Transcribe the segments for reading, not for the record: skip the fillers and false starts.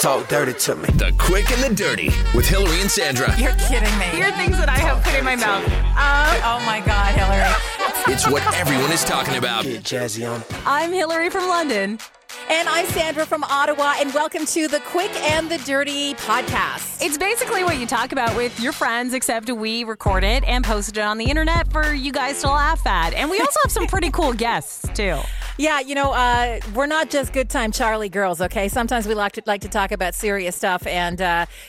talk dirty to me. The Quick and the Dirty with Hillary and Sandra. You're kidding me. Here are things that I have put in my mouth. Oh my God, Hillary. It's what everyone is talking about. Get jazzy on. I'm Hillary from London. And I'm Sandra from Ottawa, and welcome to the Quick and the Dirty podcast. It's basically what you talk about with your friends, except we record it and post it on the internet for you guys to laugh at. And we also have some pretty cool guests, too. Yeah, you know, we're not just good time Charlie girls, okay? Sometimes we like to talk about serious stuff. And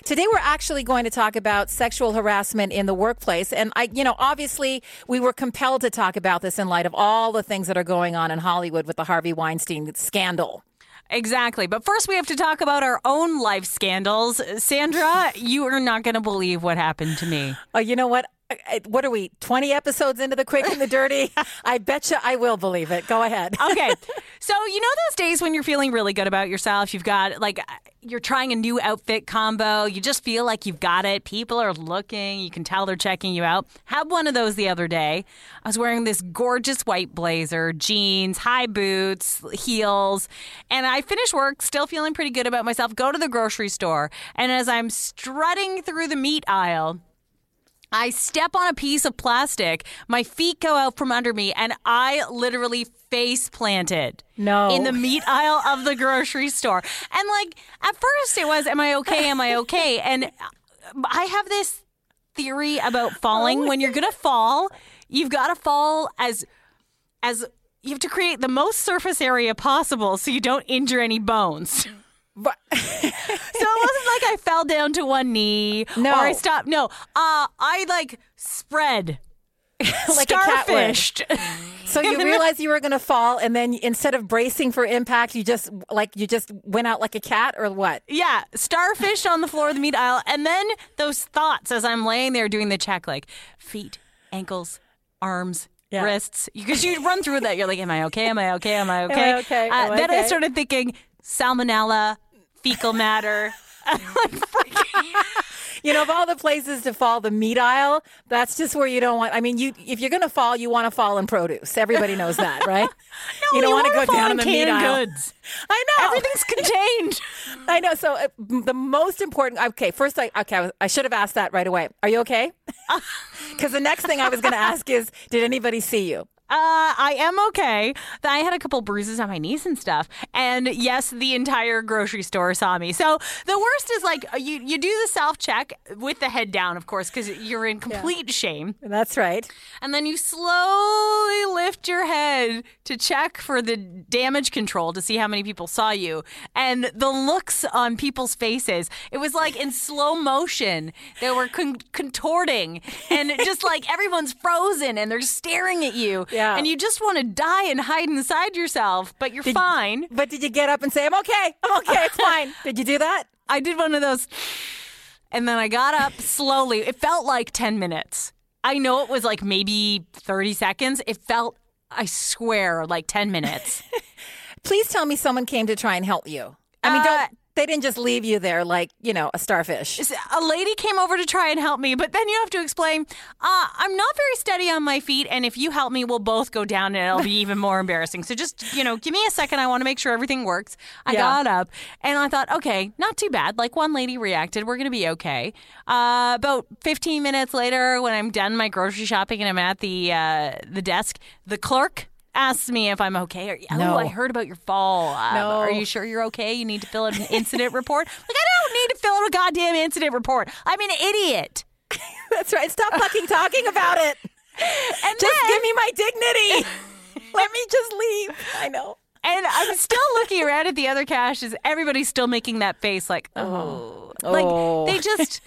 today we're actually going to talk about sexual harassment in the workplace. And, obviously we were compelled to talk about this in light of all the things that are going on in Hollywood with the Harvey Weinstein scandal. Exactly. But first, we have to talk about our own life scandals. Sandra, you are not going to believe what happened to me. Oh, you know what? What are we, 20 episodes into the Quick and the Dirty? I betcha I will believe it. Go ahead. Okay. So, you know those days when you're feeling really good about yourself? You've got, you're trying a new outfit combo. You just feel like you've got it. People are looking. You can tell they're checking you out. Had one of those the other day. I was wearing this gorgeous white blazer, jeans, high boots, heels. And I finished work, still feeling pretty good about myself, go to the grocery store. And as I'm strutting through the meat aisle, I step on a piece of plastic, my feet go out from under me, and I literally face planted. No. In the meat aisle of the grocery store. And at first it was, am I okay? Am I okay? And I have this theory about falling. When you're going to fall, you've got to fall as you have to create the most surface area possible so you don't injure any bones. But so it wasn't like I fell down to one knee or I stopped. No, I spread like starfished. A catfish. So you realized you were going to fall, and then instead of bracing for impact, you just went out like a cat, or what? Yeah, starfished on the floor of the meat aisle, and then those thoughts as I'm laying there doing the check, feet, ankles, arms. Yeah. Wrists, because you run through that. You're like, am I okay? Am I okay? Am I okay? Am I okay? Then I started thinking salmonella, fecal matter. You know, of all the places to fall, the meat aisle, that's just where you don't want. I mean, if you're going to fall, you want to fall in produce. Everybody knows that, right? No, you don't want to go down in the meat aisle. Goods. I know. Everything's contained. I know. So the most important. Okay, first, I should have asked that right away. Are you okay? Because the next thing I was going to ask is, did anybody see you? I am okay. I had a couple bruises on my knees and stuff. And yes, the entire grocery store saw me. So the worst is you do the self-check with the head down, of course, because you're in complete shame. That's right. And then you slowly lift your head to check for the damage control to see how many people saw you. And the looks on people's faces, it was like in slow motion. They were contorting and just everyone's frozen and they're staring at you. Yeah. Yeah. And you just want to die and hide inside yourself, but you're fine. But did you get up and say, I'm okay, I'm okay, it's fine? Did you do that? I did one of those. And then I got up slowly. It felt like 10 minutes. I know it was maybe 30 seconds. It felt, I swear, like 10 minutes. Please tell me someone came to try and help you. I mean, they didn't just leave you there a starfish. A lady came over to try and help me, but then you have to explain, I'm not very steady on my feet, and if you help me, we'll both go down, and it'll be even more embarrassing. So just, give me a second. I want to make sure everything works. I got up, and I thought, okay, not too bad. One lady reacted. We're going to be okay. About 15 minutes later, when I'm done my grocery shopping and I'm at the desk, the clerk asks me if I'm okay. I heard about your fall. Are you sure you're okay? You need to fill out an incident report. I don't need to fill out a goddamn incident report. I'm an idiot. That's right. Stop fucking talking about it. And just give me my dignity. Let me just leave. I know. And I'm still looking around at the other cashiers. Everybody's still making that face they just...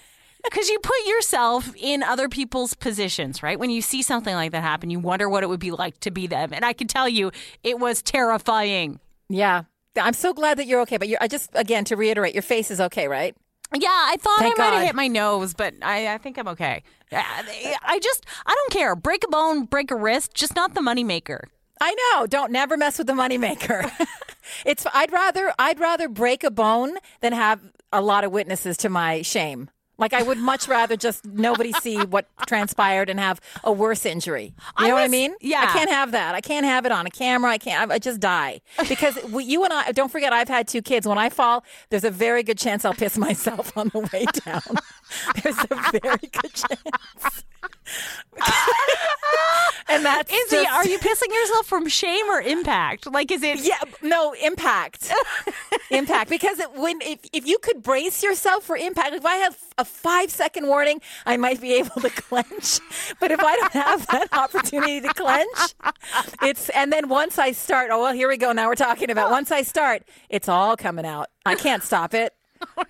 Because you put yourself in other people's positions, right? When you see something like that happen, you wonder what it would be like to be them. And I can tell you, it was terrifying. Yeah. I'm so glad that you're okay. But I just, again, to reiterate, your face is okay, right? Yeah, I thought I might have hit my nose, but I think I'm okay. I don't care. Break a bone, break a wrist, just not the moneymaker. I know. Don't never mess with the moneymaker. I'd rather break a bone than have a lot of witnesses to my shame. Like, I would much rather just nobody see what transpired and have a worse injury. You know what I mean? Yeah. I can't have that. I can't have it on a camera. I just die. Because you and I, don't forget, I've had two kids. When I fall, there's a very good chance I'll piss myself on the way down. There's a very good chance. And that's Izzy, just... are you pissing yourself from shame or impact? Like, is it... Yeah, no, impact. Impact. Because if you could brace yourself for impact, if I have a 5-second warning, I might be able to clench. But if I don't have that opportunity to clench, it's... And then once I start, oh, well, here we go. Now we're talking about once I start, it's all coming out. I can't stop it.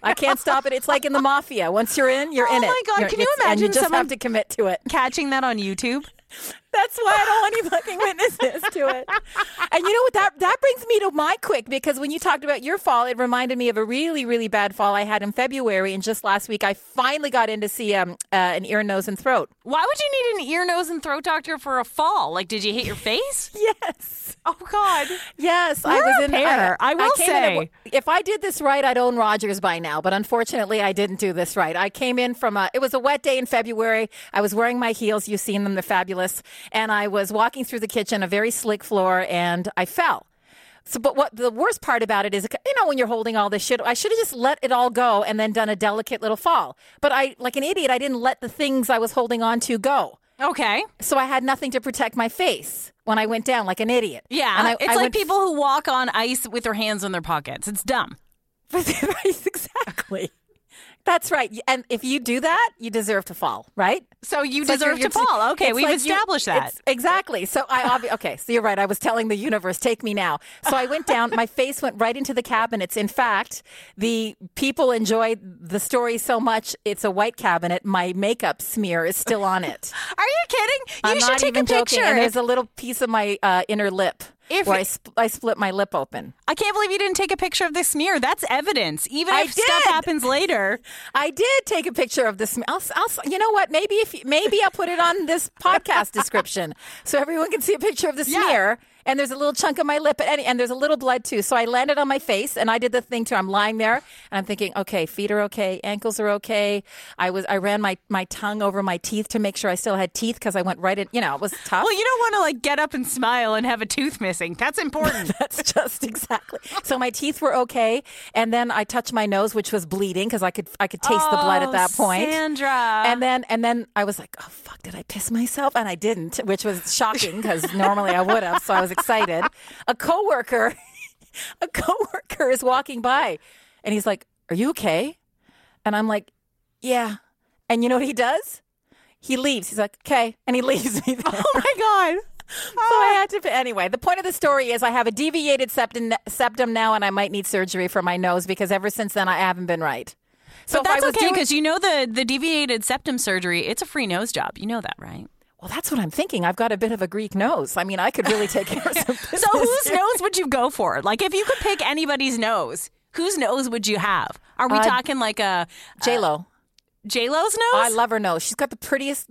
I can't stop it. It's like in the mafia. Once you're in, you're in it. Oh, my God. Can you imagine someone have to commit to it? Catching that on YouTube? That's why I don't want any fucking witnesses to it. And you know what? That brings me to my quick, because when you talked about your fall, it reminded me of a really, really bad fall I had in February. And just last week, I finally got in to see an ear, nose, and throat. Why would you need an ear, nose, and throat doctor for a fall? Like, did you hit your face? Yes. Oh, God. Yes. You're a pair. I will say. If I did this right, I'd own Rogers by now. But unfortunately, I didn't do this right. I came in from it was a wet day in February. I was wearing my heels. You've seen them. They're fabulous. And I was walking through the kitchen, a very slick floor, and I fell. So, but what the worst part about it is, you know, when you're holding all this shit, I should have just let it all go and then done a delicate little fall. But I, like an idiot, I didn't let the things I was holding on to go. Okay. So I had nothing to protect my face when I went down, like an idiot. Yeah, and it's like people who walk on ice with their hands in their pockets. It's dumb. Exactly. That's right. And if you do that, you deserve to fall, right? So you deserve to fall. Okay, we've established that. Exactly. So okay, so you're right. I was telling the universe, take me now. So I went down. My face went right into the cabinets. In fact, the people enjoyed the story so much, it's a white cabinet. My makeup smear is still on it. Are you kidding? You should take a picture. And there's a little piece of my inner lip. I split my lip open. I can't believe you didn't take a picture of the smear. That's evidence. Even if stuff happens later. I did take a picture of the smear. You know what? Maybe I'll put it on this podcast description so everyone can see a picture of the smear. And there's a little chunk of my lip, and there's a little blood, too. So I landed on my face, and I did the thing, too. I'm lying there, and I'm thinking, okay, feet are okay, ankles are okay. I ran my tongue over my teeth to make sure I still had teeth, because I went right in, it was tough. Well, you don't want to, get up and smile and have a tooth missing. That's important. That's just exactly. So my teeth were okay, and then I touched my nose, which was bleeding, because I could taste the blood at that point. Sandra. And then I was like, oh, fuck, did I piss myself? And I didn't, which was shocking, because normally I would have, so I was excited. A coworker is walking by, and he's like, are you okay? And I'm like, yeah. And you know what he does? He leaves. He's like, okay. And he leaves me there. Oh, my God. So I had to... Anyway, the point of the story is I have a deviated septum now, and I might need surgery for my nose, because ever since then, I haven't been right. So that's okay, because the deviated septum surgery, it's a free nose job. You know that, right? Well, that's what I'm thinking. I've got a bit of a Greek nose. I mean, I could really take care of some business. So whose nose would you go for? Like, if you could pick anybody's nose, whose nose would you have? Are we talking like a... J-Lo. J-Lo's nose? I love her nose. She's got the prettiest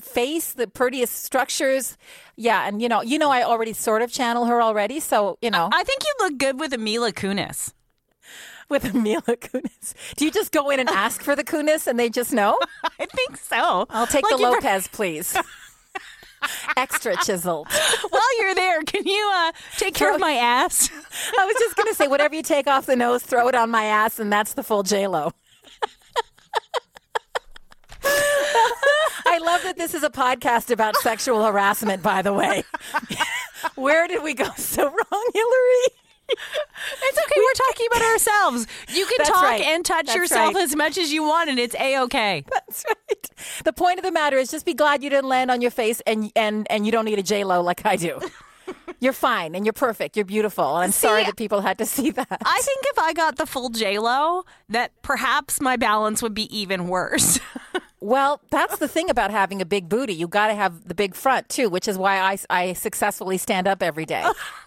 face, the prettiest structures. Yeah, and I already sort of channel her already, so, I think you look good with Mila Kunis. With Mila Kunis. Do you just go in and ask for the Kunis and they just know? I think so. I'll take the Lopez, please. Extra chiseled. While you're there, can you take care of my ass? I was just going to say, whatever you take off the nose, throw it on my ass, and that's the full J-Lo. I love that this is a podcast about sexual harassment, by the way. Where did we go so wrong, Hillary? It's okay. We're talking about ourselves. You can talk and touch yourself as much as you want, and it's A-okay. That's right. The point of the matter is just be glad you didn't land on your face, and you don't need a J-Lo like I do. You're fine, and you're perfect. You're beautiful. And I'm sorry that people had to see that. I think if I got the full J-Lo, that perhaps my balance would be even worse. Well, that's the thing about having a big booty. You got to have the big front, too, which is why I successfully stand up every day.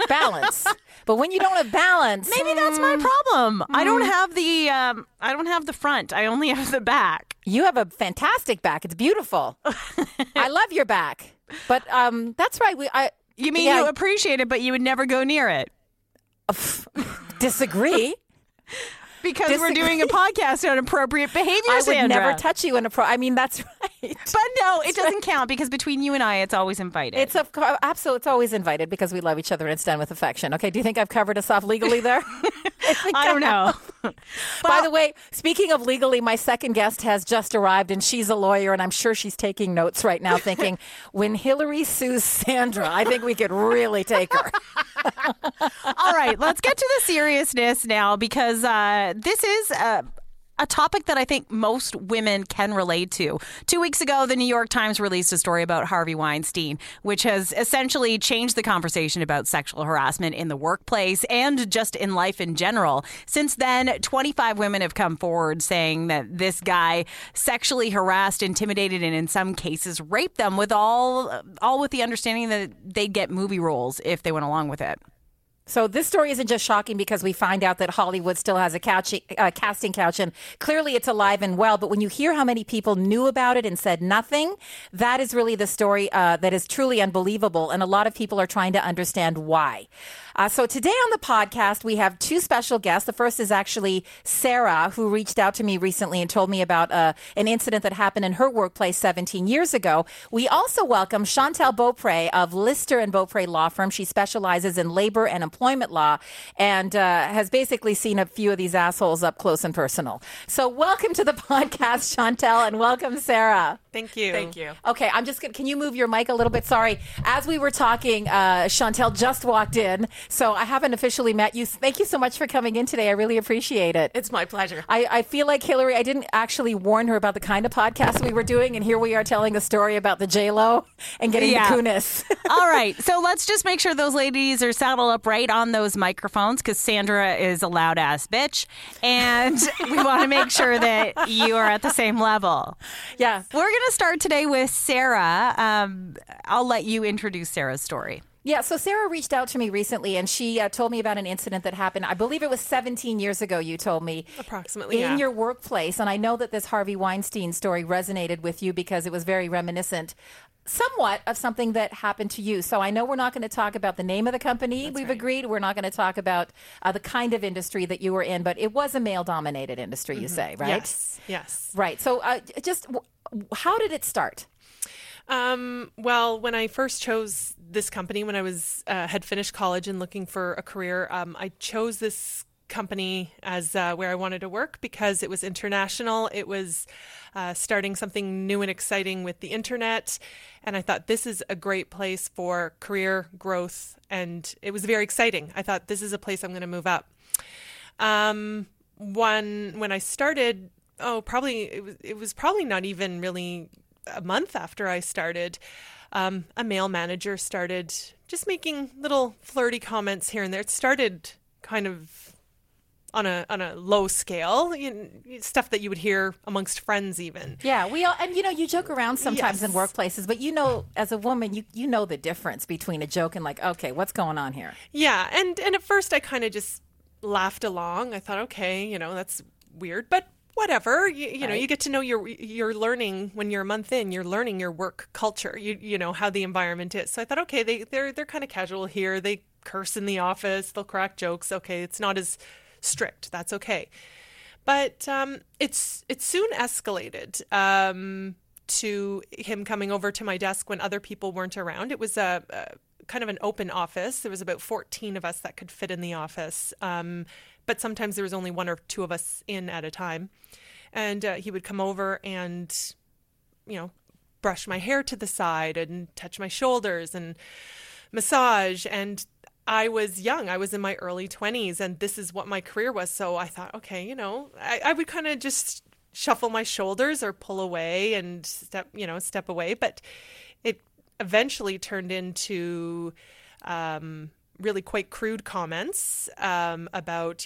Balance. But when you don't have balance... Maybe that's my problem. I don't have the front. I only have the back. You have a fantastic back. It's beautiful. I love your back. But that's right. You mean you appreciate it, but you would never go near it? Disagree. because we're doing a podcast on appropriate behavior, Sandra. I would never touch you in a I mean, that's right. But no, it doesn't count because between you and I, it's always invited. It's absolutely, it's always invited because we love each other and it's done with affection. Okay, do you think I've covered us off legally there? I don't know. By the way, speaking of legally, my second guest has just arrived and she's a lawyer and I'm sure she's taking notes right now thinking, when Hillary sues Sandra, I think we could really take her. All right, let's get to the seriousness now because this is a topic that I think most women can relate to. 2 weeks ago, the New York Times released a story about Harvey Weinstein, which has essentially changed the conversation about sexual harassment in the workplace and just in life in general. Since then, 25 women have come forward saying that this guy sexually harassed, intimidated, and in some cases raped them, with all with the understanding that they'd get movie roles if they went along with it. So this story isn't just shocking because we find out that Hollywood still has a casting couch, and clearly it's alive and well. But when you hear how many people knew about it and said nothing, that is really the story that is truly unbelievable. And a lot of people are trying to understand why. So today on the podcast, we have two special guests. The first is actually Sarah, who reached out to me recently and told me about an incident that happened in her workplace 17 years ago. We also welcome Chantal Beaupre of Lister and Beaupre Law Firm. She specializes in labor and employment law and has basically seen a few of these assholes up close and personal. So welcome to the podcast, Chantal, and welcome, Sarah. Thank you. Thank you. Okay, I'm just going to, can you move your mic a little bit? Sorry. As we were talking, Chantal just walked in, so I haven't officially met you. Thank you so much for coming in today. I really appreciate it. It's my pleasure. I feel like Hillary, I didn't actually warn her about the kind of podcast we were doing, and here we are telling a story about the J-Lo and getting the Kunis. All right, so let's just make sure those ladies are saddled up right on those microphones, because Sandra is a loud-ass bitch, and we want to make sure that you are at the same level. Yeah. We're going to start today with Sarah. I'll let you introduce Sarah's story. Yeah, so Sarah reached out to me recently, and she told me about an incident that happened, I believe it was 17 years ago, you told me. Approximately, in your workplace, and I know that this Harvey Weinstein story resonated with you because it was very reminiscent, somewhat, of something that happened to you. So I know we're not going to talk about the name of the company. That's We've right. agreed. We're not going to talk about the kind of industry that you were in, but it was a male-dominated industry, you say, right? Yes. Right. So just how did it start? Well, when I first chose this company, when I was had finished college and looking for a career, I chose this company as where I wanted to work because it was international. It was starting something new and exciting with the internet. And I thought this is a great place for career growth. And it was very exciting. I thought this is a place I'm going to move up. When I started, it was probably not even really a month after I started, a male manager started just making little flirty comments here and there. It started kind of on a low scale, stuff that you would hear amongst friends even. Yeah, we all, and you joke around sometimes in workplaces, but as a woman, you know the difference between a joke and like, okay, what's going on here? Yeah, and at first I kind of just laughed along. I thought, okay, that's weird, but whatever, you get to know you're learning when you're a month in, you're learning your work culture, you know, how the environment is. So I thought, okay, they're kind of casual here. They curse in the office. They'll crack jokes. Okay. It's not as strict. That's okay. But, it soon escalated, to him coming over to my desk when other people weren't around. It was a kind of an open office. There was about 14 of us that could fit in the office. But sometimes there was only one or two of us in at a time. And he would come over and, brush my hair to the side and touch my shoulders and massage. And I was young. I was in my early 20s, and this is what my career was. So I thought, okay, I would kind of just shuffle my shoulders or pull away and step away. But it eventually turned into really quite crude comments about,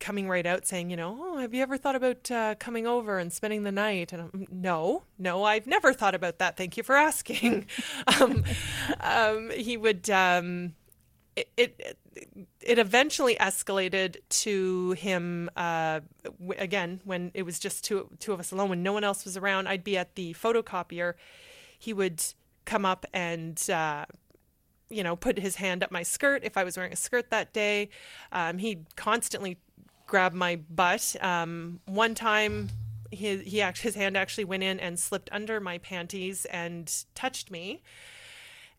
coming right out saying, have you ever thought about coming over and spending the night? And I'm, no, I've never thought about that. Thank you for asking. He would, it eventually escalated to him, again, when it was just two of us alone, when no one else was around. I'd be at the photocopier. He would come up and, put his hand up my skirt if I was wearing a skirt that day. He constantly grabbed my butt. One time, his hand actually went in and slipped under my panties and touched me.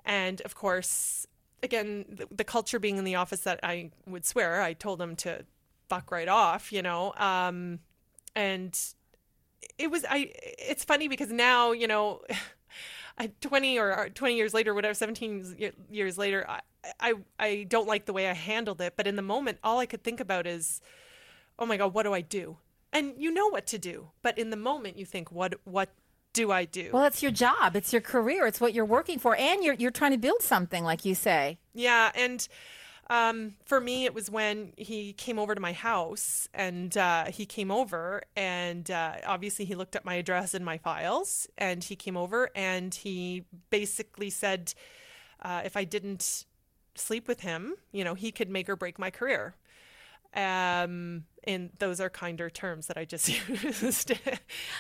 And of course, again, the culture being in the office that I would swear, I told him to fuck right off, you know. And it was, it's funny because now, you know, 20 years later, whatever, 17 years later, I don't like the way I handled it. But in the moment, all I could think about is, oh my God, what do I do? And you know what to do. But in the moment, you think, what do I do? Well, it's your job. It's your career. It's what you're working for. And you're trying to build something, like you say. Yeah. And for me, it was when he came over to my house, and he came over, and obviously he looked up my address and my files, and he came over and he basically said, if I didn't sleep with him, you know, he could make or break my career. And those are kinder terms that I just used.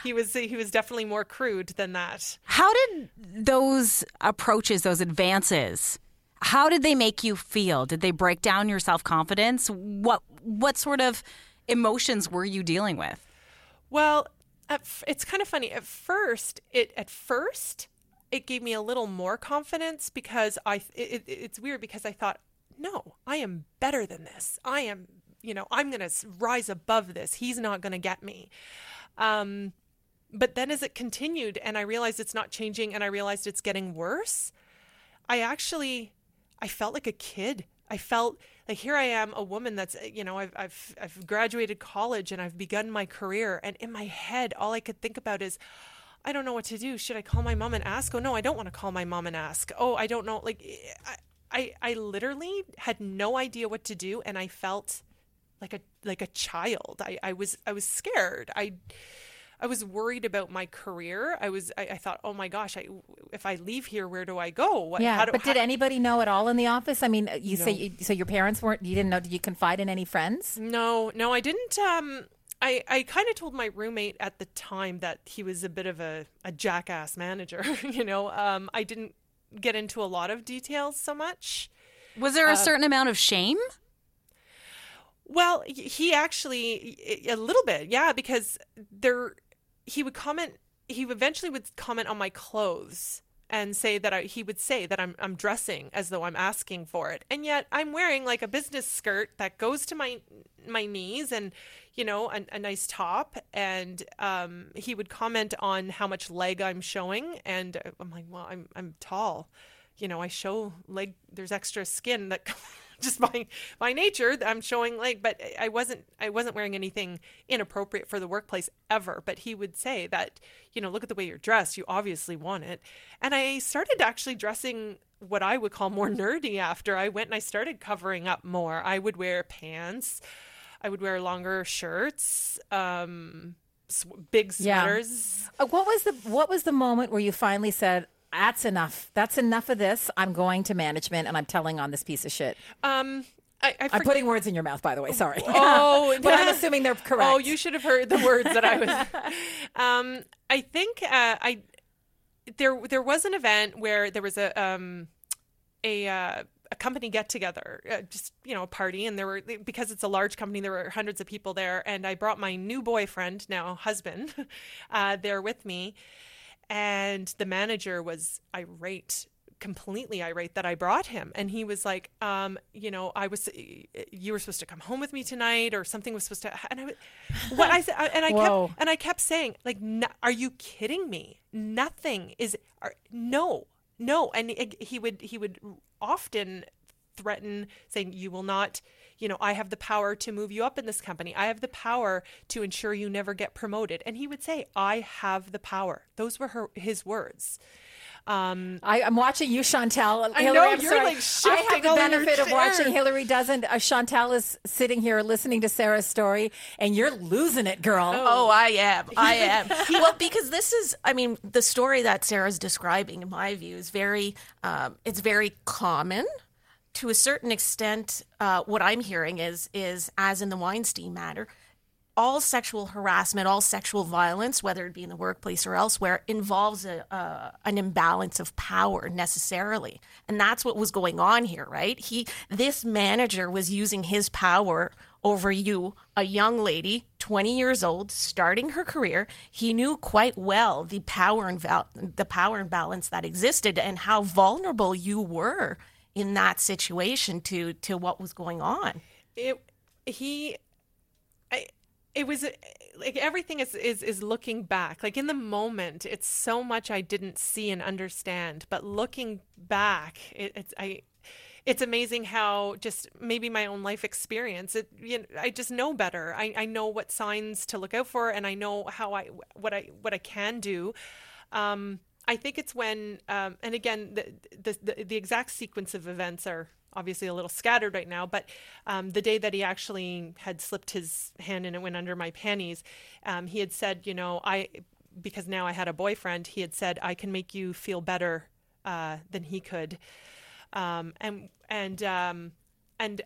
He was definitely more crude than that. How did those approaches, those advances, how did they make you feel? Did they break down your self-confidence? What sort of emotions were you dealing with? Well, it's kind of funny. At first, it gave me a little more confidence because it's weird because I thought, no, I am better than this. I am, you know, I'm going to rise above this. He's not going to get me. But then as it continued and I realized it's not changing and I realized it's getting worse, I felt like a kid. I felt like here I am, a woman that's, you know, I've graduated college and I've begun my career. And in my head, all I could think about is, I don't know what to do. Should I call my mom and ask? Oh, no, I don't want to call my mom and ask. Oh, I don't know. Like, I literally had no idea what to do, and I felt like a child. I was scared. I was worried about my career. I thought, oh my gosh, if I leave here, where do I go? Did anybody know at all in the office? I mean, so your parents weren't. You didn't know. Did you confide in any friends? No, I didn't. I kind of told my roommate at the time that he was a bit of a jackass manager. You know, I didn't get into a lot of details so much. Was there a certain amount of shame? Well, he actually, a little bit, yeah, because he eventually would comment on my clothes and say that I'm dressing as though I'm asking for it. And yet I'm wearing like a business skirt that goes to my knees and, you know, a nice top. And he would comment on how much leg I'm showing. And I'm like, well, I'm tall. You know, I show leg, there's extra skin that just by nature I'm showing leg, but I wasn't wearing anything inappropriate for the workplace ever. But he would say that, you know, look at the way you're dressed. You obviously want it. And I started actually dressing what I would call more nerdy after. I went and I started covering up more. I would wear pants. I would wear longer shirts. Big sweaters. Yeah. What was the moment where you finally said, that's enough. That's enough of this. I'm going to management and I'm telling on this piece of shit. I'm putting words in your mouth, by the way. Sorry. Oh, but I'm assuming they're correct. Oh, you should have heard the words that I was. I think there was an event where there was a company get together, just, you know, a party, and because it's a large company, there were hundreds of people there, and I brought my new boyfriend, now husband, there with me. And the manager was irate, completely irate that I brought him. And he was like, you know, you were supposed to come home with me tonight, or something was supposed to. And I kept saying, like, are you kidding me? Nothing is. No. And he would often threaten, saying, you will not. You know, I have the power to move you up in this company. I have the power to ensure you never get promoted. And he would say, I have the power. Those were his words. I'm watching you, Chantal. I Hillary, know I'm you're sorry. Like shifting. I have the benefit of watching Hillary doesn't. Chantal is sitting here listening to Sarah's story, and you're losing it, girl. Oh I am. I am. Well, because this is, I mean, the story that Sarah's describing, in my view, is very, it's very common. To a certain extent, what I'm hearing is as in the Weinstein matter, all sexual harassment, all sexual violence, whether it be in the workplace or elsewhere, involves an imbalance of power necessarily. And that's what was going on here, right? This manager was using his power over you, a young lady, 20 years old, starting her career. He knew quite well the power imbalance that existed and how vulnerable you were in that situation to what was going on. It was like everything is looking back. Like in the moment, it's so much I didn't see and understand. But looking back, it's amazing how just maybe my own life experience. I just know better. I know what signs to look out for, and I know what I can do. I think it's when and again the exact sequence of events are obviously a little scattered right now, but the day that he actually had slipped his hand and it went under my panties, he had said, you know, because now I had a boyfriend, he had said, I can make you feel better than he could. And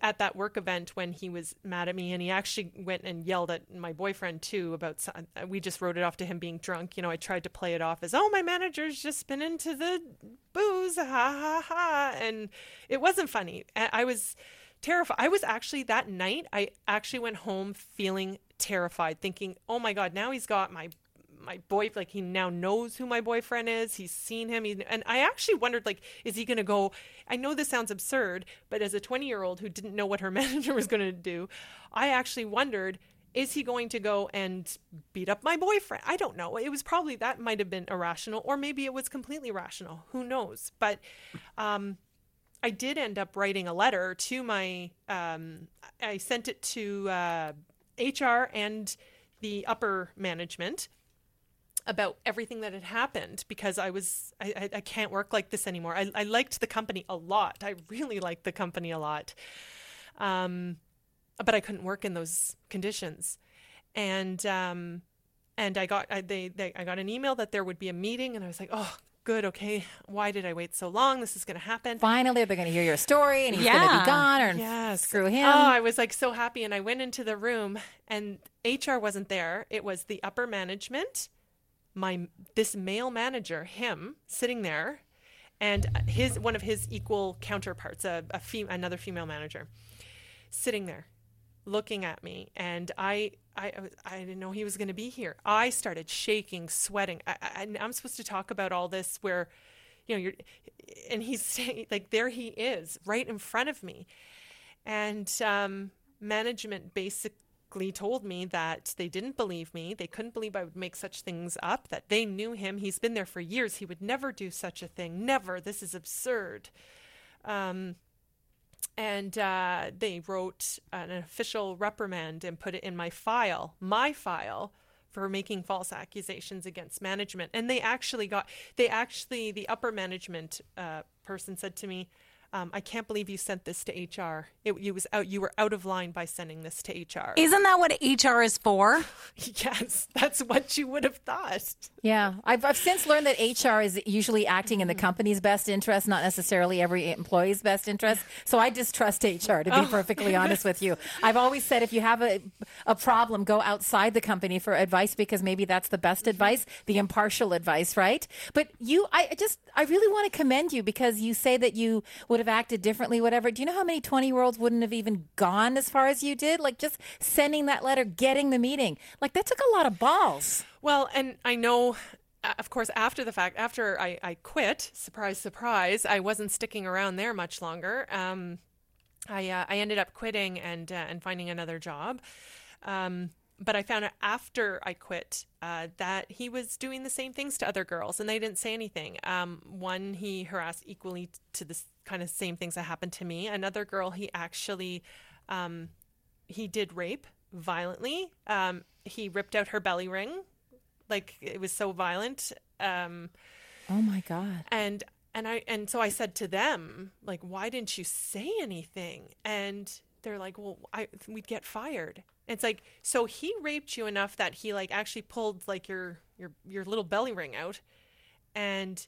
at that work event when he was mad at me and he actually went and yelled at my boyfriend too about, we just wrote it off to him being drunk. You know, I tried to play it off as, oh, my manager's just been into the booze, ha, ha, ha. And it wasn't funny. I was terrified. I was actually that night, I actually went home feeling terrified, thinking, oh my God, now he's got my boy, like he now knows who my boyfriend is. He's seen him. And I actually wondered, like, is he going to go? I know this sounds absurd, but as a 20-year-old who didn't know what her manager was going to do, I actually wondered, is he going to go and beat up my boyfriend? I don't know. It was probably, that might have been irrational, or maybe it was completely rational. Who knows? But I did end up writing a letter to my, I sent it to HR and the upper management about everything that had happened, because I can't work like this anymore. I liked the company a lot. I really liked the company a lot. But I couldn't work in those conditions. And I got an email that there would be a meeting, and I was like, oh, good. Okay. Why did I wait so long? This is going to happen. Finally, they're going to hear your story and he's going to be gone, or screw him. Oh, I was like so happy. And I went into the room and HR wasn't there. It was the upper management, this male manager, him sitting there, and one of his equal counterparts, another female manager, sitting there, looking at me, and I didn't know he was going to be here. I started shaking, sweating. I'm supposed to talk about all this, where, you know, and he's saying, like, there he is, right in front of me, and management basically told me that they didn't believe me. They couldn't believe I would make such things up, that they knew him. He's been there for years. He would never do such a thing. Never. This is absurd. And they wrote an official reprimand and put it in my file for making false accusations against management. And they actually the upper management person said to me, I can't believe you sent this to HR. You were out of line by sending this to HR. Isn't that what HR is for? Yes, that's what you would have thought. Yeah, I've since learned that HR is usually acting in the company's best interest, not necessarily every employee's best interest. So I distrust HR, to be perfectly honest with you. I've always said, if you have a problem, go outside the company for advice, because maybe that's the best advice, the impartial advice, right? But I really want to commend you, because you say that you would have acted differently, whatever. Do you know how many 20-year-olds wouldn't have even gone as far as you did? Like, just sending that letter, getting the meeting. Like, that took a lot of balls. Well, and I know, of course, after the fact, after I quit, surprise, surprise, I wasn't sticking around there much longer. I ended up quitting and finding another job. But I found out after I quit that he was doing the same things to other girls, and they didn't say anything. One, he harassed equally to the kind of same things that happened to me. Another girl, he actually, he did rape violently. He ripped out her belly ring. Like, it was so violent. Oh my God. And so I said to them, like, why didn't you say anything? And they're like, well, we'd get fired. It's like, so he raped you enough that he, like, actually pulled, like, your little belly ring out, and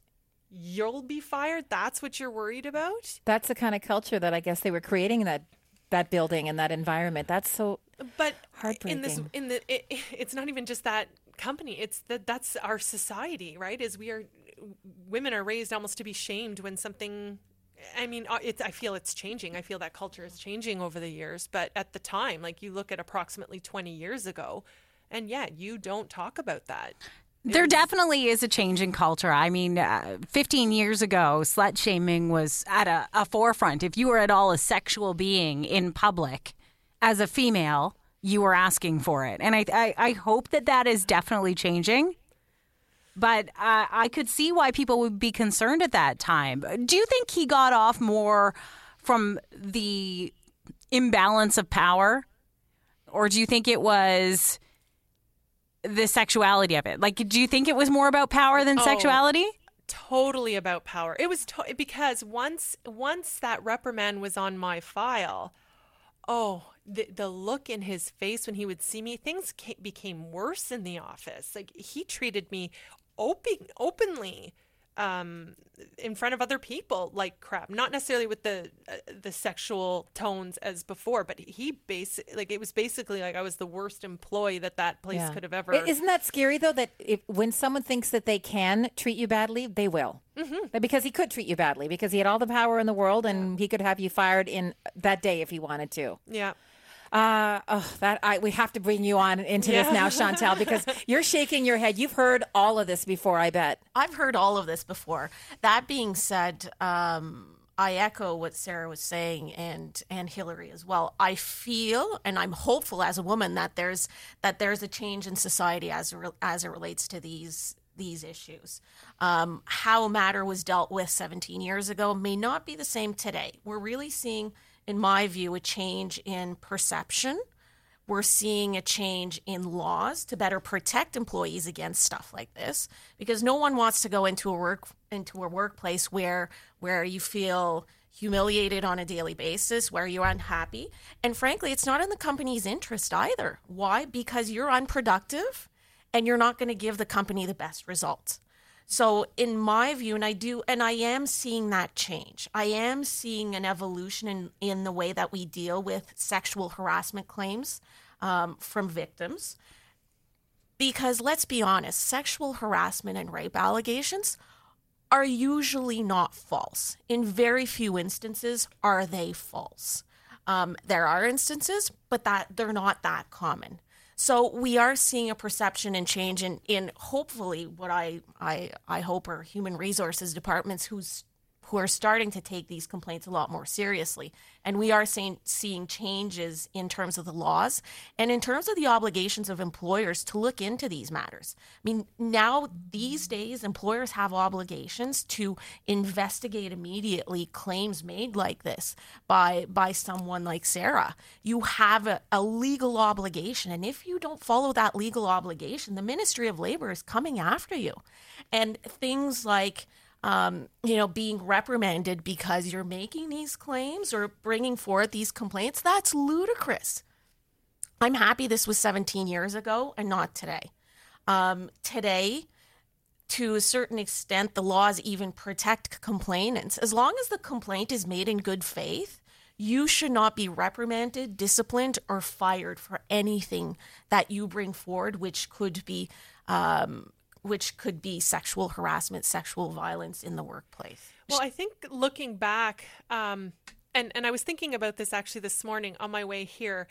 you'll be fired? That's what you're worried about? That's the kind of culture that I guess they were creating in that building and that environment. That's so But heartbreaking. It's not even just that company. That's our society, right? Women are raised almost to be shamed when something. I mean, I feel it's changing. I feel that culture is changing over the years. But at the time, like, you look at approximately 20 years ago, and yet you don't talk about that. There definitely is a change in culture. I mean, 15 years ago, slut shaming was at a forefront. If you were at all a sexual being in public as a female, you were asking for it. And I hope that is definitely changing. But I could see why people would be concerned at that time. Do you think he got off more from the imbalance of power? Or do you think it was the sexuality of it? Like, do you think it was more about power than sexuality? Totally about power. It was because once that reprimand was on my file, the look in his face when he would see me, things became worse in the office. Like, he treated me openly in front of other people like crap. Not necessarily with the sexual tones as before, but it was basically like I was the worst employee that place could have ever. Isn't that scary though? That when someone thinks that they can treat you badly, they will. Mm-hmm. Because he could treat you badly because he had all the power in the world and he could have you fired in that day if he wanted to. Yeah. We have to bring you on into this now, Chantal, because you're shaking your head. You've heard all of this before, I bet. I've heard all of this before. That being said, I echo what Sarah was saying and Hilary as well. I feel, and I'm hopeful as a woman, that there's a change in society as it relates to these issues. How a matter was dealt with 17 years ago may not be the same today. We're really seeing, in my view, a change in perception. We're seeing a change in laws to better protect employees against stuff like this, because no one wants to go into a workplace where you feel humiliated on a daily basis, where you're unhappy. And frankly, it's not in the company's interest either. Why? Because you're unproductive and you're not going to give the company the best results. So in my view, I am seeing that change. I am seeing an evolution in the way that we deal with sexual harassment claims from victims. Because let's be honest, sexual harassment and rape allegations are usually not false. In very few instances are they false. There are instances, but they're not that common. So we are seeing a perception and change in hopefully what I hope are human resources departments who are starting to take these complaints a lot more seriously. And we are seeing changes in terms of the laws and in terms of the obligations of employers to look into these matters. I mean, now these days, employers have obligations to investigate immediately claims made like this by someone like Sarah. You have a legal obligation. And if you don't follow that legal obligation, the Ministry of Labour is coming after you. And things like being reprimanded because you're making these claims or bringing forward these complaints, that's ludicrous. I'm happy this was 17 years ago and not today. Today, to a certain extent, the laws even protect complainants. As long as the complaint is made in good faith, you should not be reprimanded, disciplined, or fired for anything that you bring forward, which could be sexual harassment, sexual violence in the workplace. Well, I think looking back, and I was thinking about this actually this morning on my way here,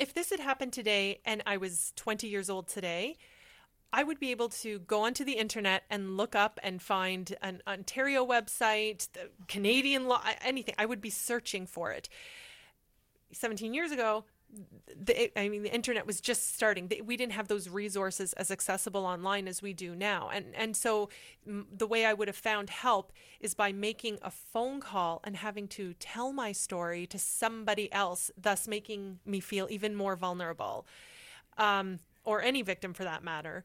if this had happened today and I was 20 years old today, I would be able to go onto the internet and look up and find an Ontario website, the Canadian law, anything. I would be searching for it. 17 years ago, the internet was just starting. We didn't have those resources as accessible online as we do now. And so the way I would have found help is by making a phone call and having to tell my story to somebody else, thus making me feel even more vulnerable, or any victim for that matter.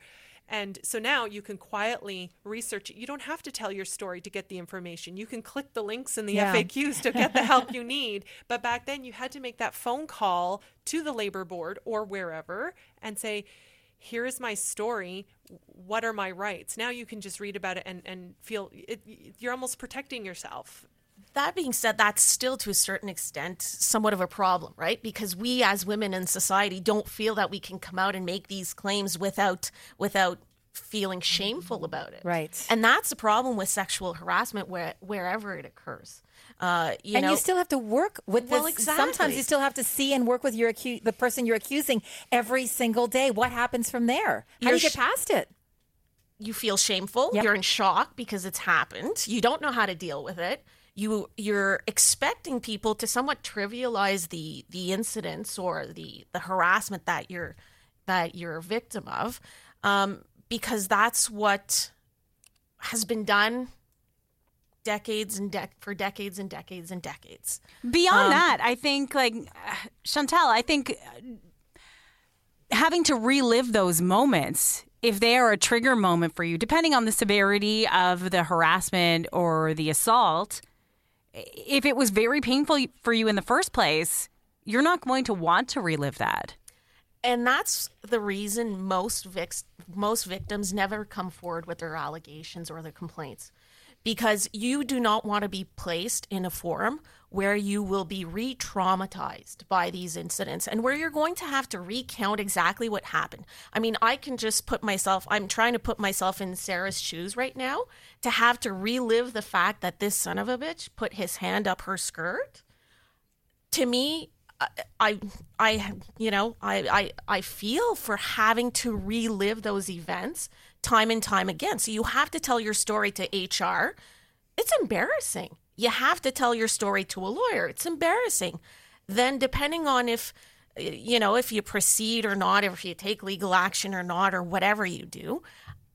And so now you can quietly research it. You don't have to tell your story to get the information. You can click the links in the FAQs to get the help you need. But back then you had to make that phone call to the labor board or wherever and say, here is my story. What are my rights? Now you can just read about it and feel you're almost protecting yourself. That being said, that's still to a certain extent somewhat of a problem, right? Because we as women in society don't feel that we can come out and make these claims without feeling shameful about it. Right. And that's the problem with sexual harassment wherever it occurs. You still have to work with this. Well, exactly. Sometimes you still have to see and work with the person you're accusing every single day. What happens from there? How do you get past it? You feel shameful. Yep. You're in shock because it's happened. You don't know how to deal with it. You're expecting people to somewhat trivialize the incidents or the harassment that you're a victim of, because that's what has been done for decades and decades. Beyond that, I think, like Chantal, I think having to relive those moments, if they are a trigger moment for you, depending on the severity of the harassment or the assault, if it was very painful for you in the first place, you're not going to want to relive that. And that's the reason most victims never come forward with their allegations or their complaints, because you do not want to be placed in a forum where you will be re-traumatized by these incidents and where you're going to have to recount exactly what happened. I mean, I'm trying to put myself in Sarah's shoes right now to have to relive the fact that this son of a bitch put his hand up her skirt. To me, I feel for having to relive those events time and time again. So you have to tell your story to HR. It's embarrassing. You have to tell your story to a lawyer. It's embarrassing. Then depending on if you proceed or not, if you take legal action or not, or whatever you do,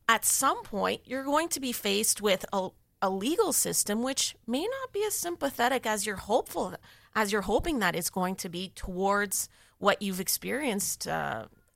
at some point you're going to be faced with a legal system which may not be as sympathetic as you're hoping that it's going to be towards what you've experienced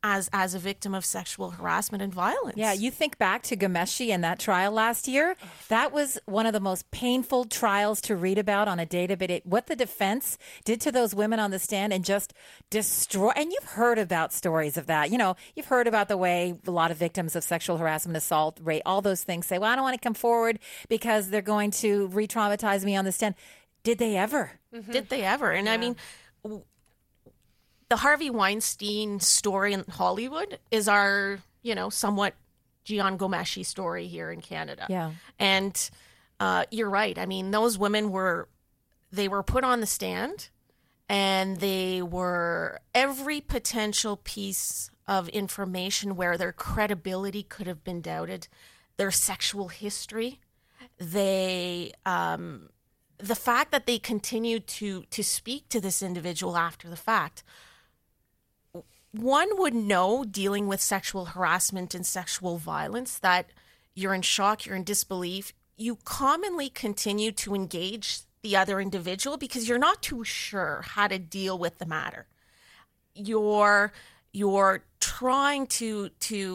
as a victim of sexual harassment and violence. Yeah, you think back to Ghomeshi and that trial last year. That was one of the most painful trials to read about on a day-to-day. What the defense did to those women on the stand and just destroy. And you've heard about stories of that. You know, you've heard about the way a lot of victims of sexual harassment, assault, rape, all those things say, well, I don't want to come forward because they're going to re-traumatize me on the stand. Did they ever? Mm-hmm. Did they ever? And yeah. I mean, the Harvey Weinstein story in Hollywood is our, somewhat Jian Ghomeshi story here in Canada. Yeah. And you're right. I mean, those women were put on the stand and they were every potential piece of information where their credibility could have been doubted, their sexual history, the fact that they continued to speak to this individual after the fact. One would know, dealing with sexual harassment and sexual violence, that you're in shock, you're in disbelief. You commonly continue to engage the other individual because you're not too sure how to deal with the matter. You're trying to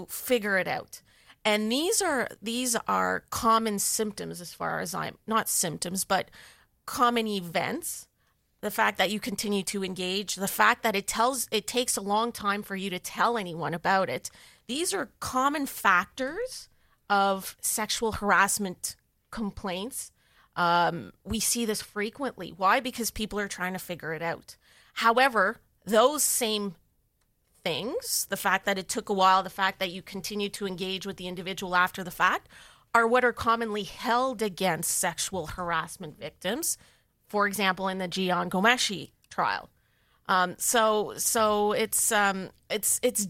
figure it out. And these are common symptoms, as far as I'm not symptoms, but common events. The fact that you continue to engage, the fact that it takes a long time for you to tell anyone about it. These are common factors of sexual harassment complaints. We see this frequently. Why? Because people are trying to figure it out. However, those same things, the fact that it took a while, the fact that you continue to engage with the individual after the fact, are what are commonly held against sexual harassment victims. For example, in the Jian Ghomeshi trial, so it's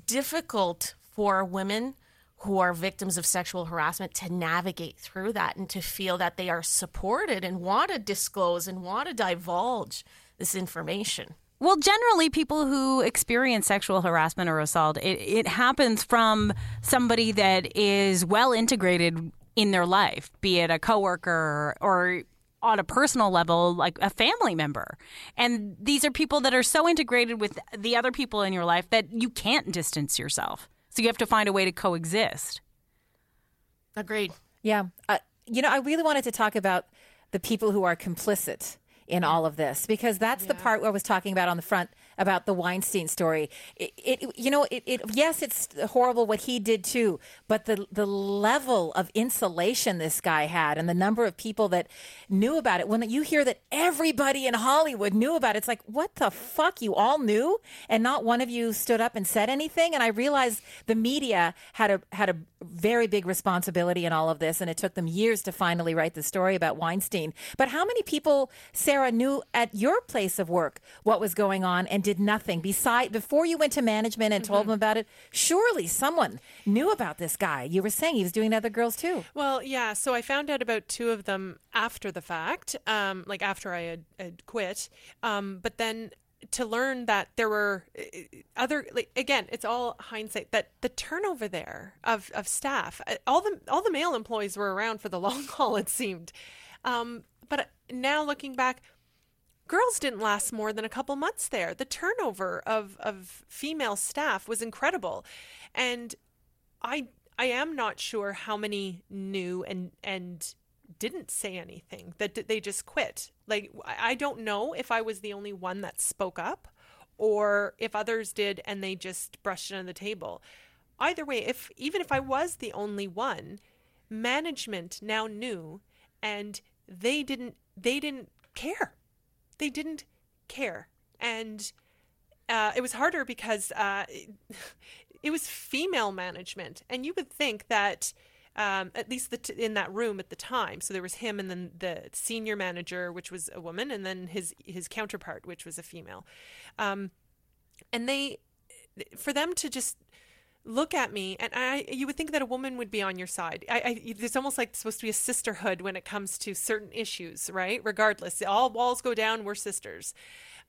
difficult for women who are victims of sexual harassment to navigate through that and to feel that they are supported and want to disclose and want to divulge this information. Well, generally, people who experience sexual harassment or assault, it happens from somebody that is well integrated in their life, be it a coworker or on a personal level, like a family member. And these are people that are so integrated with the other people in your life that you can't distance yourself. So you have to find a way to coexist. Agreed. Yeah. I really wanted to talk about the people who are complicit in all of this, because that's the part I was talking about on the front about the Weinstein story. Yes, it's horrible what he did too, but the level of insulation this guy had and the number of people that knew about it, when you hear that everybody in Hollywood knew about it, it's like, what the fuck? You all knew and not one of you stood up and said anything? And I realized the media had a very big responsibility in all of this, and it took them years to finally write the story about Weinstein. But how many people, Sarah, knew at your place of work what was going on and did nothing before you went to management and told them about it? Surely someone knew about this guy. You were saying he was doing other girls too. Well, yeah. So I found out about two of them after the fact, like after I had quit. But then to learn that there were other, like, again, it's all hindsight, that the turnover there of staff, all the male employees were around for the long haul, it seemed. But now looking back, girls didn't last more than a couple months there. The turnover of female staff was incredible. And I am not sure how many knew and didn't say anything, that they just quit. Like, I don't know if I was the only one that spoke up or if others did and they just brushed it under the table. Either way, even if I was the only one, management now knew and they didn't care. They didn't care. And it was harder because it was female management. And you would think that at least in that room at the time. So there was him and then the senior manager, which was a woman, and then his counterpart, which was a female. And for them to just look at me, and you would think that a woman would be on your side. It's almost like it's supposed to be a sisterhood when it comes to certain issues, right? Regardless, all walls go down, we're sisters.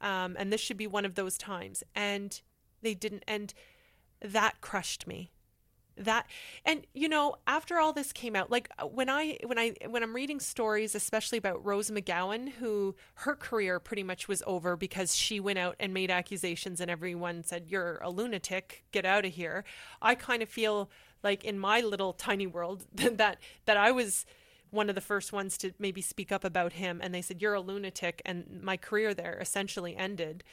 And this should be one of those times. And they didn't. And that crushed me. After all this came out, like when I'm reading stories, especially about Rose McGowan, who her career pretty much was over because she went out and made accusations and everyone said, you're a lunatic, get out of here. I kind of feel like in my little tiny world that I was one of the first ones to maybe speak up about him. And they said, you're a lunatic. And my career there essentially ended.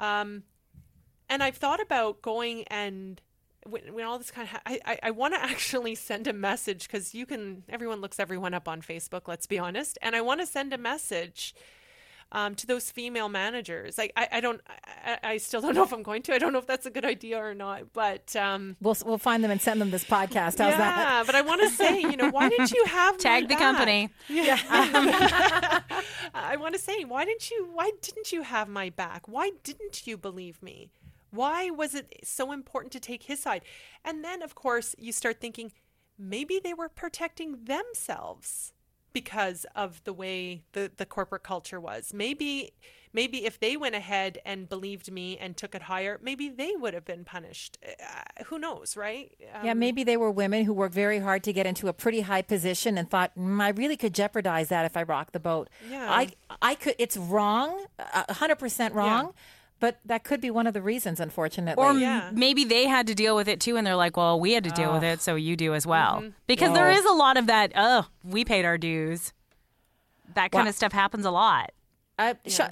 And I've thought about going and when all this kind of, I want to actually send a message because everyone looks everyone up on Facebook, let's be honest. And I want to send a message to those female managers. I still don't know if I'm going to. I don't know if that's a good idea or not, but we'll find them and send them this podcast. How's that? Yeah, but I want to say, why didn't you have tag the company? Yeah. I want to say, why didn't you have my back? Why didn't you believe me? Why was it so important to take his side? And then, of course, you start thinking maybe they were protecting themselves because of the way the corporate culture was. Maybe if they went ahead and believed me and took it higher, maybe they would have been punished. Who knows, right? Yeah, maybe they were women who worked very hard to get into a pretty high position and thought, I really could jeopardize that if I rock the boat. Yeah, I could. It's wrong, 100% wrong. Yeah. But that could be one of the reasons, unfortunately. Or maybe they had to deal with it, too, and they're like, well, we had to deal with it, so you do as well. Mm-hmm. Because there is a lot of that, we paid our dues. That kind of stuff happens a lot.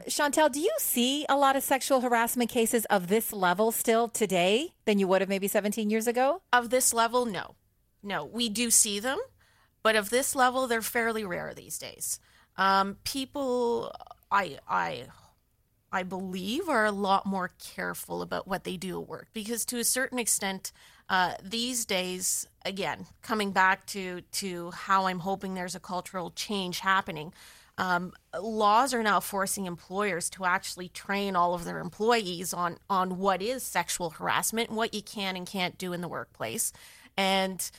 Chantal, do you see a lot of sexual harassment cases of this level still today than you would have maybe 17 years ago? Of this level, no. No, we do see them. But of this level, they're fairly rare these days. People, I believe, are a lot more careful about what they do at work because, to a certain extent, these days, again, coming back to how I'm hoping there's a cultural change happening, laws are now forcing employers to actually train all of their employees on what is sexual harassment and what you can and can't do in the workplace. And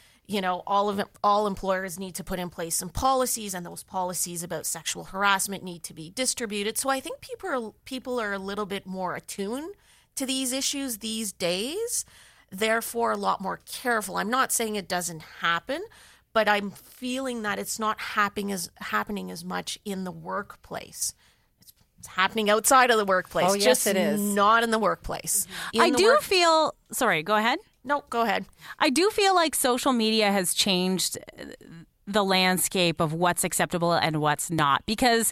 all employers need to put in place some policies, and those policies about sexual harassment need to be distributed. So I think people are a little bit more attuned to these issues these days, therefore a lot more careful. I'm not saying it doesn't happen, but I'm feeling that it's not happening as much in the workplace. It's happening outside of the workplace. Oh, yes, just it is. Not in the workplace. Mm-hmm. I do feel... Sorry, go ahead. No, go ahead. I do feel like social media has changed the landscape of what's acceptable and what's not. Because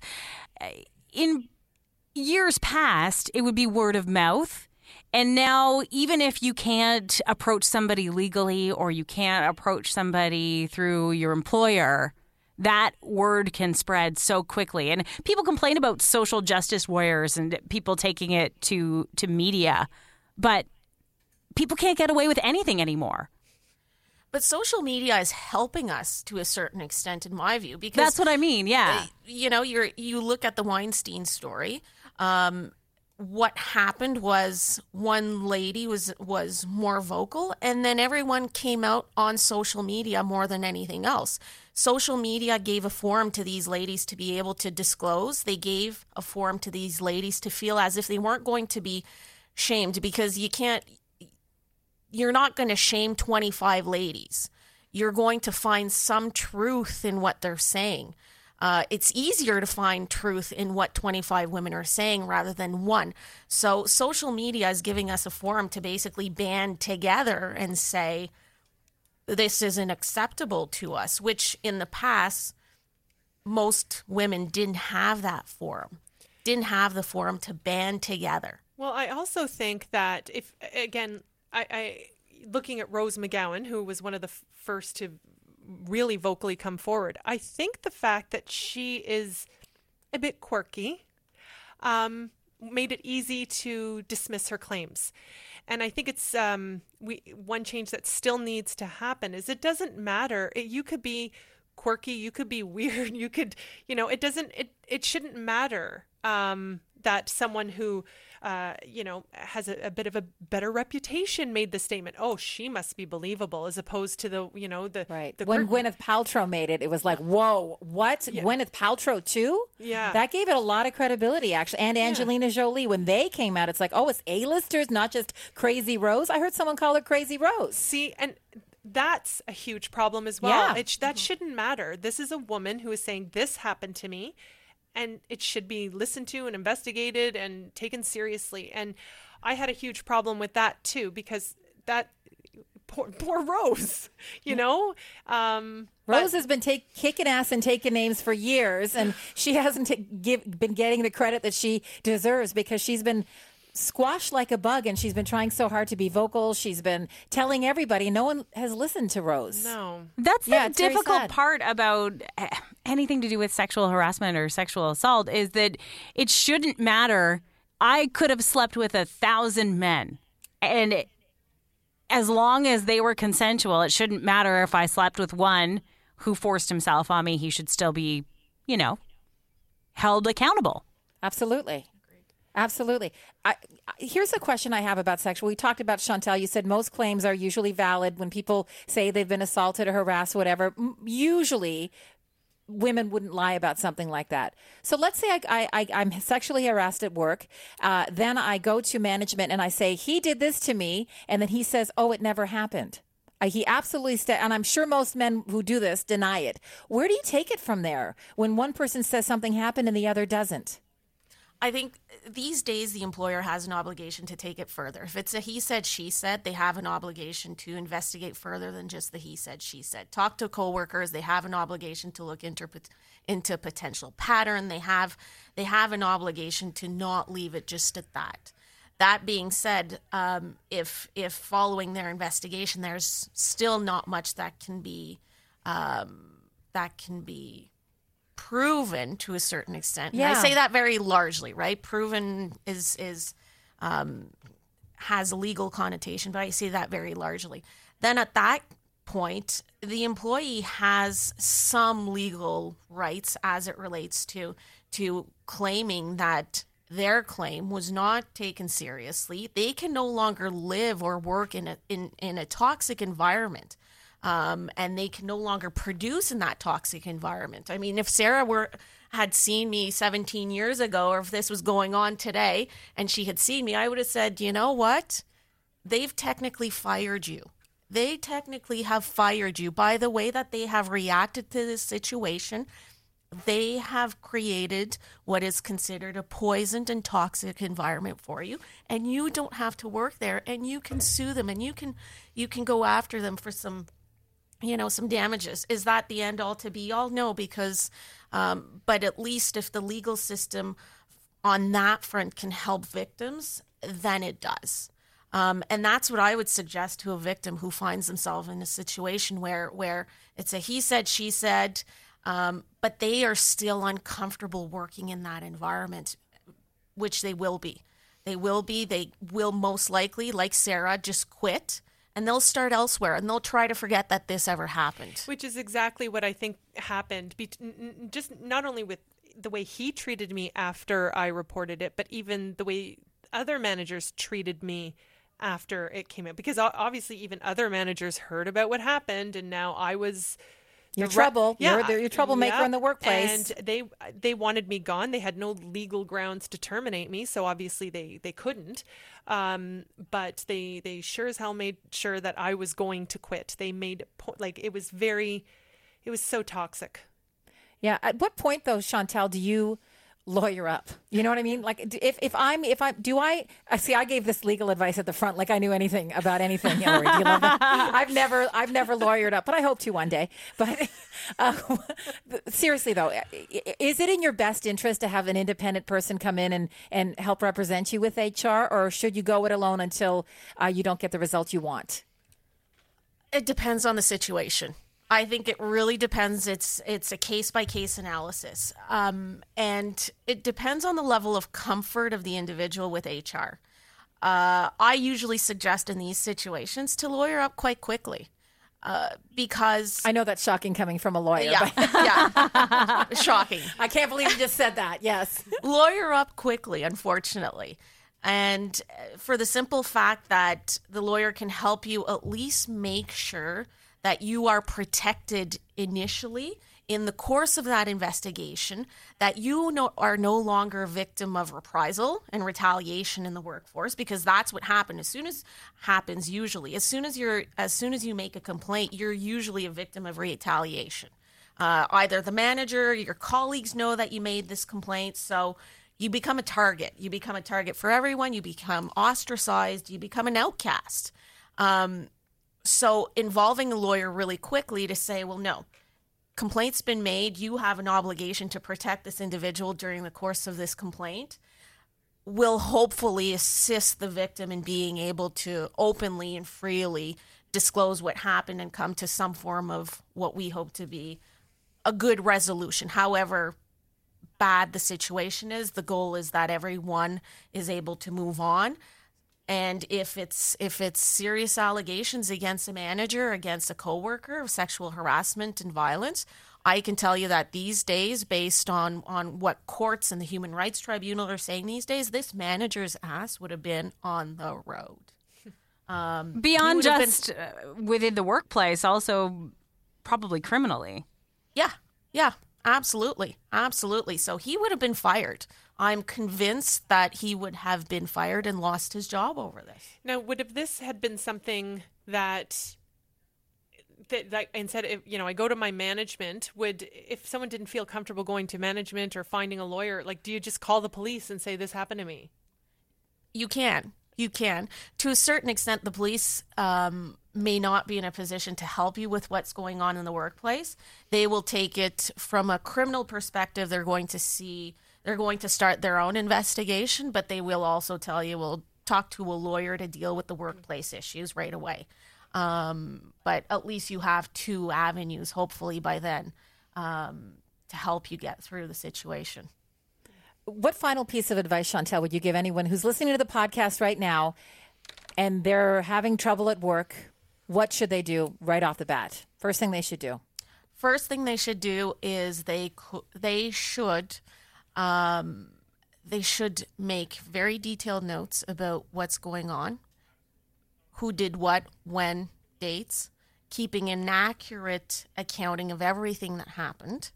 in years past, it would be word of mouth. And now, even if you can't approach somebody legally or you can't approach somebody through your employer, that word can spread so quickly. And people complain about social justice warriors and people taking it to media, but people can't get away with anything anymore. But social media is helping us to a certain extent, in my view, because that's what I mean. Yeah, you know, you look at the Weinstein story. What happened was one lady was more vocal, and then everyone came out on social media more than anything else. Social media gave a forum to these ladies to be able to disclose. They gave a forum to these ladies to feel as if they weren't going to be shamed, because you're not going to shame 25 ladies. You're going to find some truth in what they're saying. It's easier to find truth in what 25 women are saying rather than one. So social media is giving us a forum to basically band together and say, this isn't acceptable to us, which in the past, most women didn't have that forum, didn't have the forum to band together. Well, I also think that if, again, I looking at Rose McGowan, who was one of the first to really vocally come forward. I think the fact that she is a bit quirky made it easy to dismiss her claims. And I think it's one change that still needs to happen is it doesn't matter. You could be quirky, you could be weird, you could, you know, it shouldn't matter that someone who has a bit of a better reputation made the statement, oh, she must be believable, as opposed to when Gwyneth Paltrow made it was like, whoa, what? Yeah. Gwyneth Paltrow too? Yeah. That gave it a lot of credibility, actually. And Angelina Jolie, when they came out, it's like, oh, it's A-listers, not just Crazy Rose. I heard someone call her Crazy Rose. See, and that's a huge problem as well. Yeah. That shouldn't matter. This is a woman who is saying, this happened to me. And it should be listened to and investigated and taken seriously. And I had a huge problem with that, too, because that poor Rose, you know. Rose has been kicking ass and taking names for years. And she hasn't been getting the credit that she deserves, because she's been squashed like a bug. And she's been trying so hard to be vocal. She's been telling everybody. No one has listened to Rose. No. That's the difficult part about anything to do with sexual harassment or sexual assault, is that it shouldn't matter. I could have slept with 1,000 men, and as long as they were consensual, it shouldn't matter if I slept with one who forced himself on me. He should still be, you know, held accountable. Absolutely. Absolutely. Here's a question I have about sexual. We talked about Chantal. You said most claims are usually valid when people say they've been assaulted or harassed, whatever. Usually women wouldn't lie about something like that. So let's say I'm sexually harassed at work. Then I go to management and I say, he did this to me. And then he says, oh, it never happened. He absolutely and I'm sure most men who do this deny it. Where do you take it from there when one person says something happened and the other doesn't? I think these days the employer has an obligation to take it further. If it's a he said, she said, they have an obligation to investigate further than just the he said, she said. Talk to coworkers. They have an obligation to look into potential pattern. They have an obligation to not leave it just at that. That being said, if following their investigation, there's still not much that can be proven to a certain extent. Yeah. And I say that very largely, right? Proven is has a legal connotation, but I say that very largely. Then at that point, the employee has some legal rights as it relates to claiming that their claim was not taken seriously. They can no longer live or work in a toxic environment. And they can no longer produce in that toxic environment. I mean, if Sarah had seen me 17 years ago, or if this was going on today and she had seen me, I would have said, you know what? They've technically fired you. They technically have fired you. By the way that they have reacted to this situation, they have created what is considered a poisoned and toxic environment for you, and you don't have to work there, and you can sue them, and you can go after them for some damages. Is that the end all to be all? No, because, but at least if the legal system on that front can help victims, then it does. And that's what I would suggest to a victim who finds themselves in a situation where it's a he said, she said, but they are still uncomfortable working in that environment, which they will be. They will most likely, like Sarah, just quit. And they'll start elsewhere, and they'll try to forget that this ever happened. Which is exactly what I think happened, just not only with the way he treated me after I reported it, but even the way other managers treated me after it came out. Because obviously even other managers heard about what happened, and now I was... Your trouble. Yeah. You're a troublemaker in the workplace. And they wanted me gone. They had no legal grounds to terminate me, so obviously they couldn't. But they sure as hell made sure that I was going to quit. They made it was so toxic. Yeah. At what point though, Chantal, do you lawyer up? You know what I mean? Like I gave this legal advice at the front, like I knew anything about anything. Hillary, do you love that? I've never lawyered up, but I hope to one day. But seriously though, is it in your best interest to have an independent person come in and help represent you with HR, or should you go it alone until you don't get the result you want? It depends on the situation. I think it really depends. It's a case-by-case analysis. And it depends on the level of comfort of the individual with HR. I usually suggest in these situations to lawyer up quite quickly because... I know that's shocking coming from a lawyer. Yeah, yeah. Shocking. I can't believe you just said that, yes. Lawyer up quickly, unfortunately. And for the simple fact that the lawyer can help you at least make sure that you are protected initially in the course of that investigation, that you are no longer a victim of reprisal and retaliation in the workforce, because that's what happened. As soon as you make a complaint, you're usually a victim of retaliation. Either the manager, your colleagues know that you made this complaint, so you become a target. You become a target for everyone. You become ostracized. You become an outcast. So involving a lawyer really quickly to say, well, no, complaint's been made. You have an obligation to protect this individual during the course of this complaint will hopefully assist the victim in being able to openly and freely disclose what happened and come to some form of what we hope to be a good resolution. However bad the situation is, the goal is that everyone is able to move on. And if it's serious allegations against a manager, against a coworker of sexual harassment and violence, I can tell you that these days, based on what courts and the Human Rights Tribunal are saying these days, this manager's ass would have been on the road. Beyond just within the workplace, also probably criminally. Yeah, absolutely. So he would have been fired. I'm convinced that he would have been fired and lost his job over this. Now, if this had been something that instead, I go to my management, if someone didn't feel comfortable going to management or finding a lawyer, like, do you just call the police and say, this happened to me? You can. To a certain extent, the police may not be in a position to help you with what's going on in the workplace. They will take it from a criminal perspective. They're going to start their own investigation, but they will also tell you, we'll talk to a lawyer to deal with the workplace issues right away. But at least you have two avenues, hopefully by then, to help you get through the situation. What final piece of advice, Chantal, would you give anyone who's listening to the podcast right now and they're having trouble at work? What should they do right off the bat? First thing they should do is they should make very detailed notes about what's going on, who did what, when, dates, keeping an accurate accounting of everything that happened.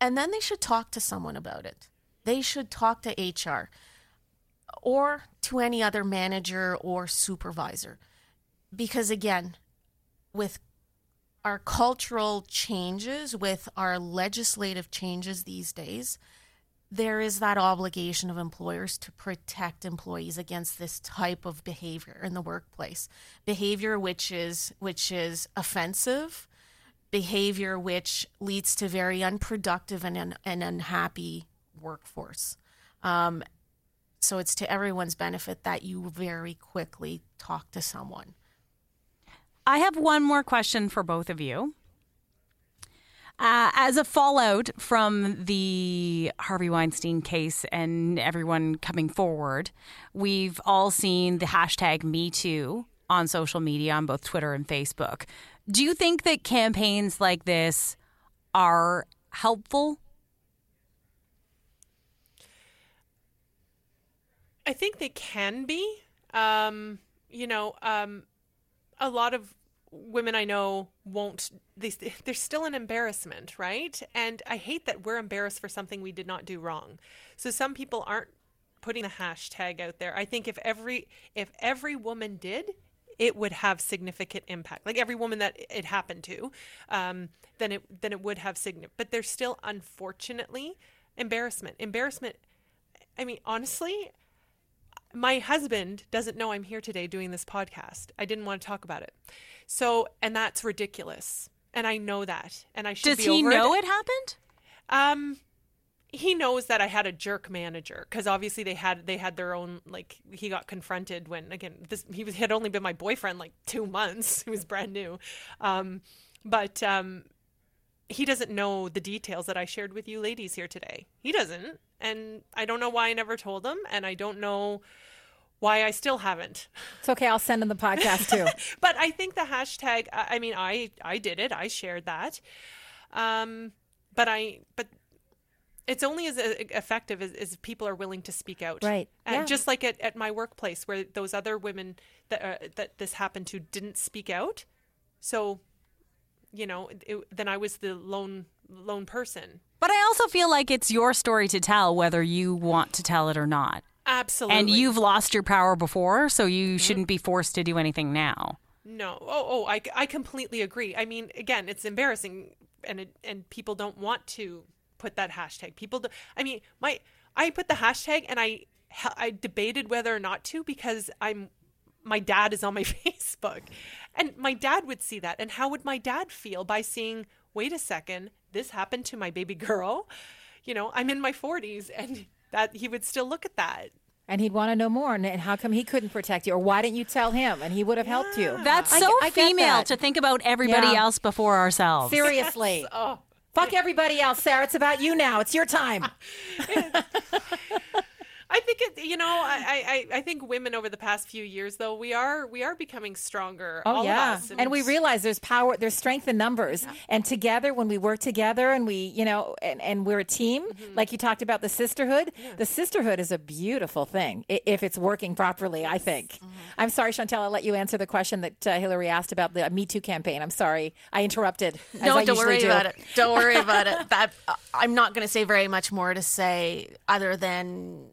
And then they should talk to someone about it. They should talk to HR or to any other manager or supervisor. Because again, with our cultural changes, with our legislative changes these days, there is that obligation of employers to protect employees against this type of behavior in the workplace. Behavior which is offensive, behavior which leads to very unproductive and unhappy workforce. So it's to everyone's benefit that you very quickly talk to someone. I have one more question for both of you. As a fallout from the Harvey Weinstein case and everyone coming forward, we've all seen the hashtag #MeToo on social media on both Twitter and Facebook. Do you think that campaigns like this are helpful? I think they can be. A lot of women I know won't, they're still an embarrassment, right? And I hate that we're embarrassed for something we did not do wrong. So some people aren't putting the hashtag out there. I think if every woman did, it would have significant impact. Like every woman that it happened to, then it would have significant, but there's still, unfortunately, embarrassment. I mean, honestly, my husband doesn't know I'm here today doing this podcast. I didn't want to talk about it. So, and that's ridiculous. And I know that. And I should be over it. Does he know it happened? He knows that I had a jerk manager, because obviously they had their own, like, he got confronted when, again, he had only been my boyfriend like 2 months. He was brand new. But he doesn't know the details that I shared with you ladies here today. He doesn't. And I don't know why I never told him. And I don't know why I still haven't. It's okay. I'll send him the podcast too. But I think the hashtag, I mean, I did it. I shared that. But it's only as effective as people are willing to speak out. Right. And yeah. Just like at my workplace, where those other women that this happened to didn't speak out. So, you know, then I was the lone person. But I also feel like it's your story to tell, whether you want to tell it or not. Absolutely. And you've lost your power before, so you shouldn't be forced to do anything now. No. I completely agree. I mean, again, it's embarrassing, and people don't want to put that hashtag. I put the hashtag, and I debated whether or not to, because my dad is on my Facebook, and my dad would see that. And how would my dad feel by seeing, wait a second, this happened to my baby girl? You know, I'm in my 40s, and that he would still look at that. And he'd want to know more. And how come he couldn't protect you? Or why didn't you tell him? And he would have helped you. That's so female to think about everybody else before ourselves. Seriously. Yes. Oh. Fuck everybody else, Sarah. It's about you now. It's your time. I think I think women over the past few years, though, we are becoming stronger. Oh, all yeah. Of us. And we realize there's power, there's strength in numbers. Yeah. And together, when we work together and we we're a team, like you talked about the sisterhood. Yeah. The sisterhood is a beautiful thing if it's working properly, I think. Mm-hmm. I'm sorry, Chantal, I'll let you answer the question that Hillary asked about the Me Too campaign. I'm sorry. I interrupted. No, don't worry about it. Don't worry about it. That I'm not going to say very much more to say other than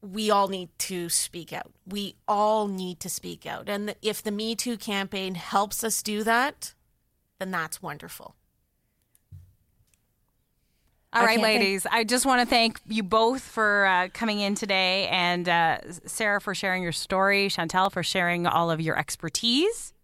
we all need to speak out. We all need to speak out. And if the Me Too campaign helps us do that, then that's wonderful. All right, ladies, I just want to thank you both for coming in today, and Sarah for sharing your story, Chantal for sharing all of your expertise.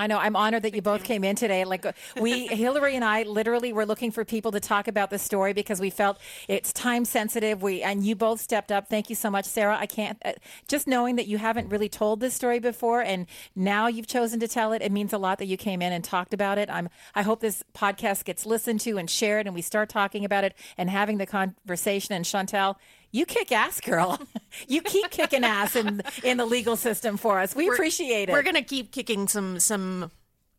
I know. I'm honored that you both came in today. Like Hillary and I literally were looking for people to talk about the story because we felt it's time sensitive. And you both stepped up. Thank you so much, Sarah. I can't, just knowing that you haven't really told this story before, and now you've chosen to tell it. It means a lot that you came in and talked about it. I hope this podcast gets listened to and shared, and we start talking about it and having the conversation. And Chantal, you kick ass, girl. You keep kicking ass in the legal system for us. We're appreciate it. We're going to keep kicking some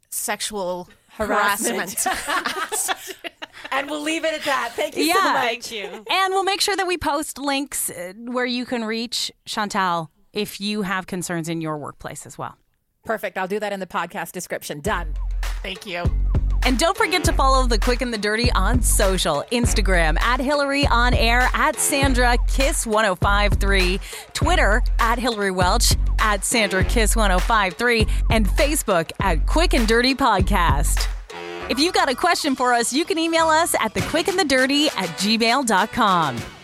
sexual harassment. And we'll leave it at that. Thank you so much. Thank you. And we'll make sure that we post links where you can reach Chantal if you have concerns in your workplace as well. Perfect. I'll do that in the podcast description. Done. Thank you. And don't forget to follow The Quick and the Dirty on social. Instagram @hilaryonair, @sandrakiss1053, Twitter @hilarywelch, @sandrakiss1053, and Facebook @quickanddirtypodcast. If you've got a question for us, you can email us at thequickandthedirty@gmail.com.